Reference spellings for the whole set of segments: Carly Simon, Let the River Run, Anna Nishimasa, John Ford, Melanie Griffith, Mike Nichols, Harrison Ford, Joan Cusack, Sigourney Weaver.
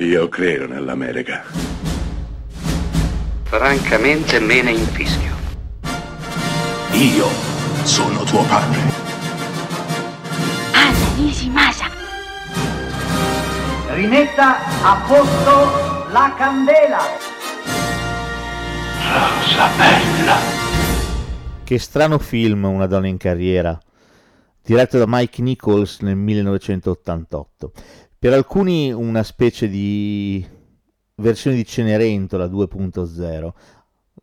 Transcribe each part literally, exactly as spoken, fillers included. Io credo nell'America. Francamente me ne infischio. Io sono tuo padre. Anna Nishimasa. Rimetta a posto la candela. Rosa bella. Che strano film, Una donna in carriera, diretto da Mike Nichols nel millenovecentottantotto. Per alcuni una specie di versione di Cenerentola due punto zero,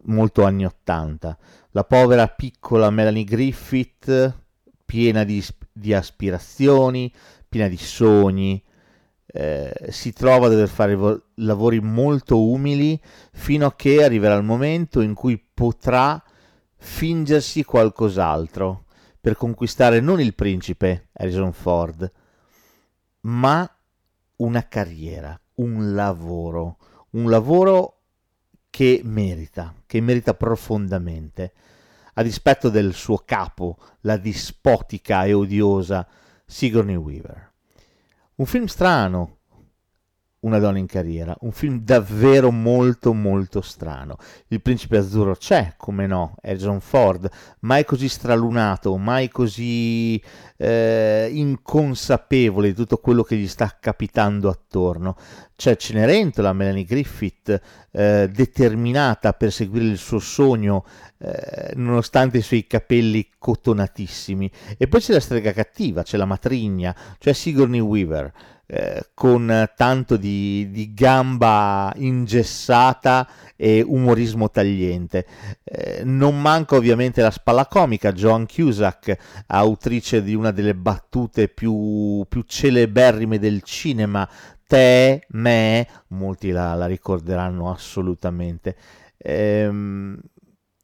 molto anni ottanta. La povera piccola Melanie Griffith, piena di, di aspirazioni, piena di sogni, eh, si trova a dover fare vo- lavori molto umili fino a che arriverà il momento in cui potrà fingersi qualcos'altro per conquistare non il principe Harrison Ford, ma una carriera, un lavoro, un lavoro che merita, che merita profondamente, a dispetto del suo capo, la dispotica e odiosa Sigourney Weaver. Un film strano, Una donna in carriera, un film davvero molto molto strano. Il principe azzurro c'è, come no, è John Ford, mai così stralunato, mai così eh, inconsapevole di tutto quello che gli sta capitando attorno. C'è Cenerentola, Melanie Griffith, eh, determinata a perseguire il suo sogno eh, nonostante i suoi capelli cotonatissimi. E poi c'è la strega cattiva, c'è la matrigna, cioè Sigourney Weaver, Eh, con tanto di, di gamba ingessata e umorismo tagliente. Eh, non manca ovviamente la spalla comica, Joan Cusack, autrice di una delle battute più, più celeberrime del cinema, te, me, molti la, la ricorderanno assolutamente. Ehm...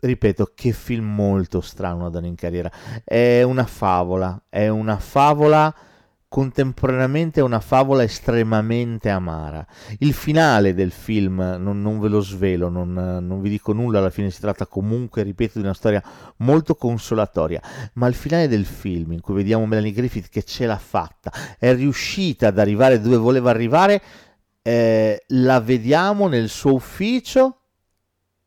Ripeto, che film molto strano, Una donna in carriera. È una favola, è una favola contemporaneamente una favola estremamente amara. Il finale del film non, non ve lo svelo, non, non vi dico nulla, alla fine si tratta comunque, ripeto, di una storia molto consolatoria, ma il finale del film in cui vediamo Melanie Griffith che ce l'ha fatta, è riuscita ad arrivare dove voleva arrivare, eh, la vediamo nel suo ufficio,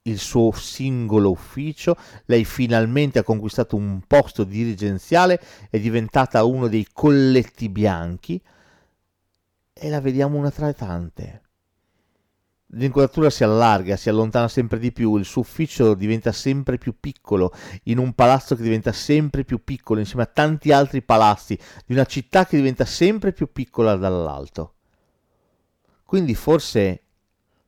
il suo singolo ufficio, lei finalmente ha conquistato un posto dirigenziale, è diventata uno dei colletti bianchi e la vediamo una tra le tante. L'inquadratura si allarga, si allontana sempre di più, il suo ufficio diventa sempre più piccolo, in un palazzo che diventa sempre più piccolo insieme a tanti altri palazzi, di una città che diventa sempre più piccola dall'alto. Quindi forse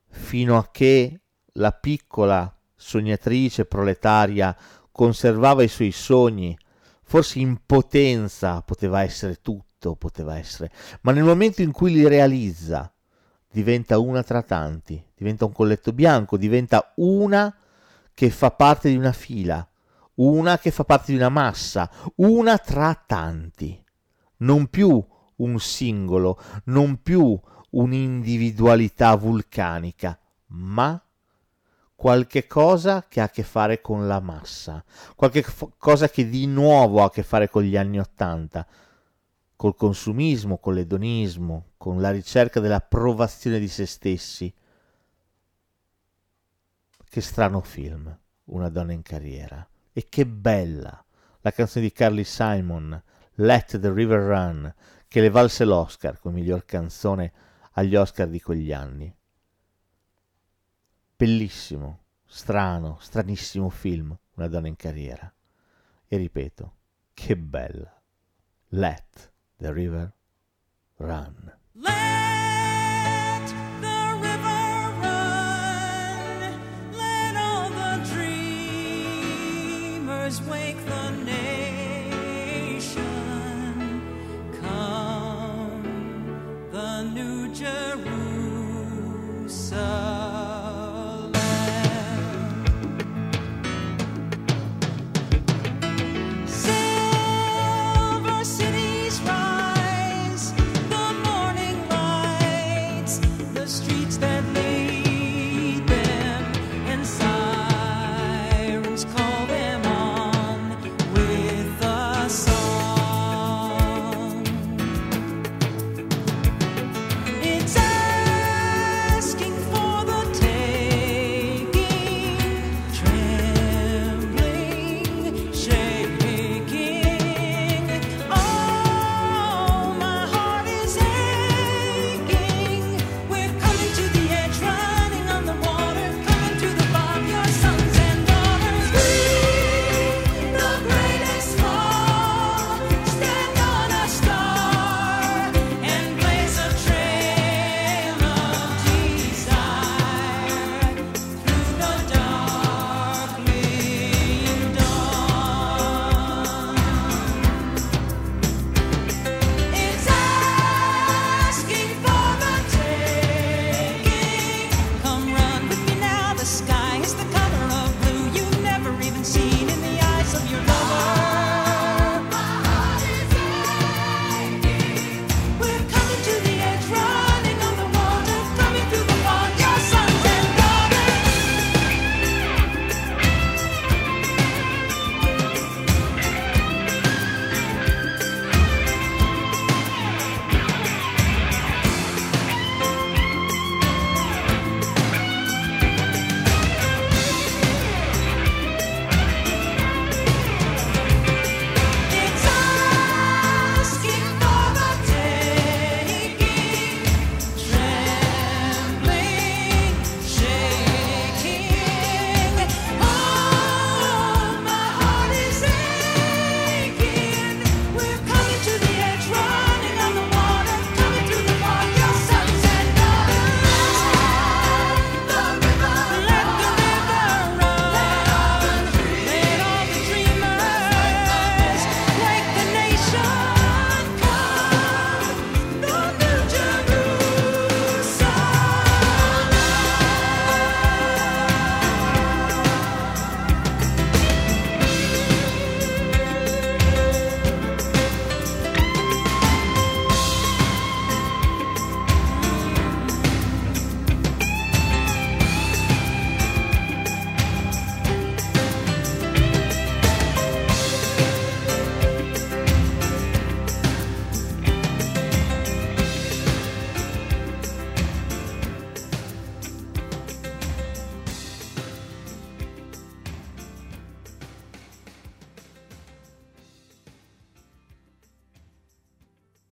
fino a che la piccola sognatrice proletaria conservava i suoi sogni, forse in potenza poteva essere tutto, poteva essere, ma nel momento in cui li realizza diventa una tra tanti, diventa un colletto bianco, diventa una che fa parte di una fila, una che fa parte di una massa, una tra tanti, non più un singolo, non più un'individualità vulcanica, ma qualche cosa che ha a che fare con la massa, qualche f- cosa che di nuovo ha a che fare con gli anni Ottanta, col consumismo, con l'edonismo, con la ricerca dell'approvazione di se stessi. Che strano film, Una donna in carriera. E che bella la canzone di Carly Simon, Let the River Run, che le valse l'Oscar come miglior canzone agli Oscar di quegli anni. Bellissimo, strano, stranissimo film, Una donna in carriera. E ripeto, che bella. Let the river run. Let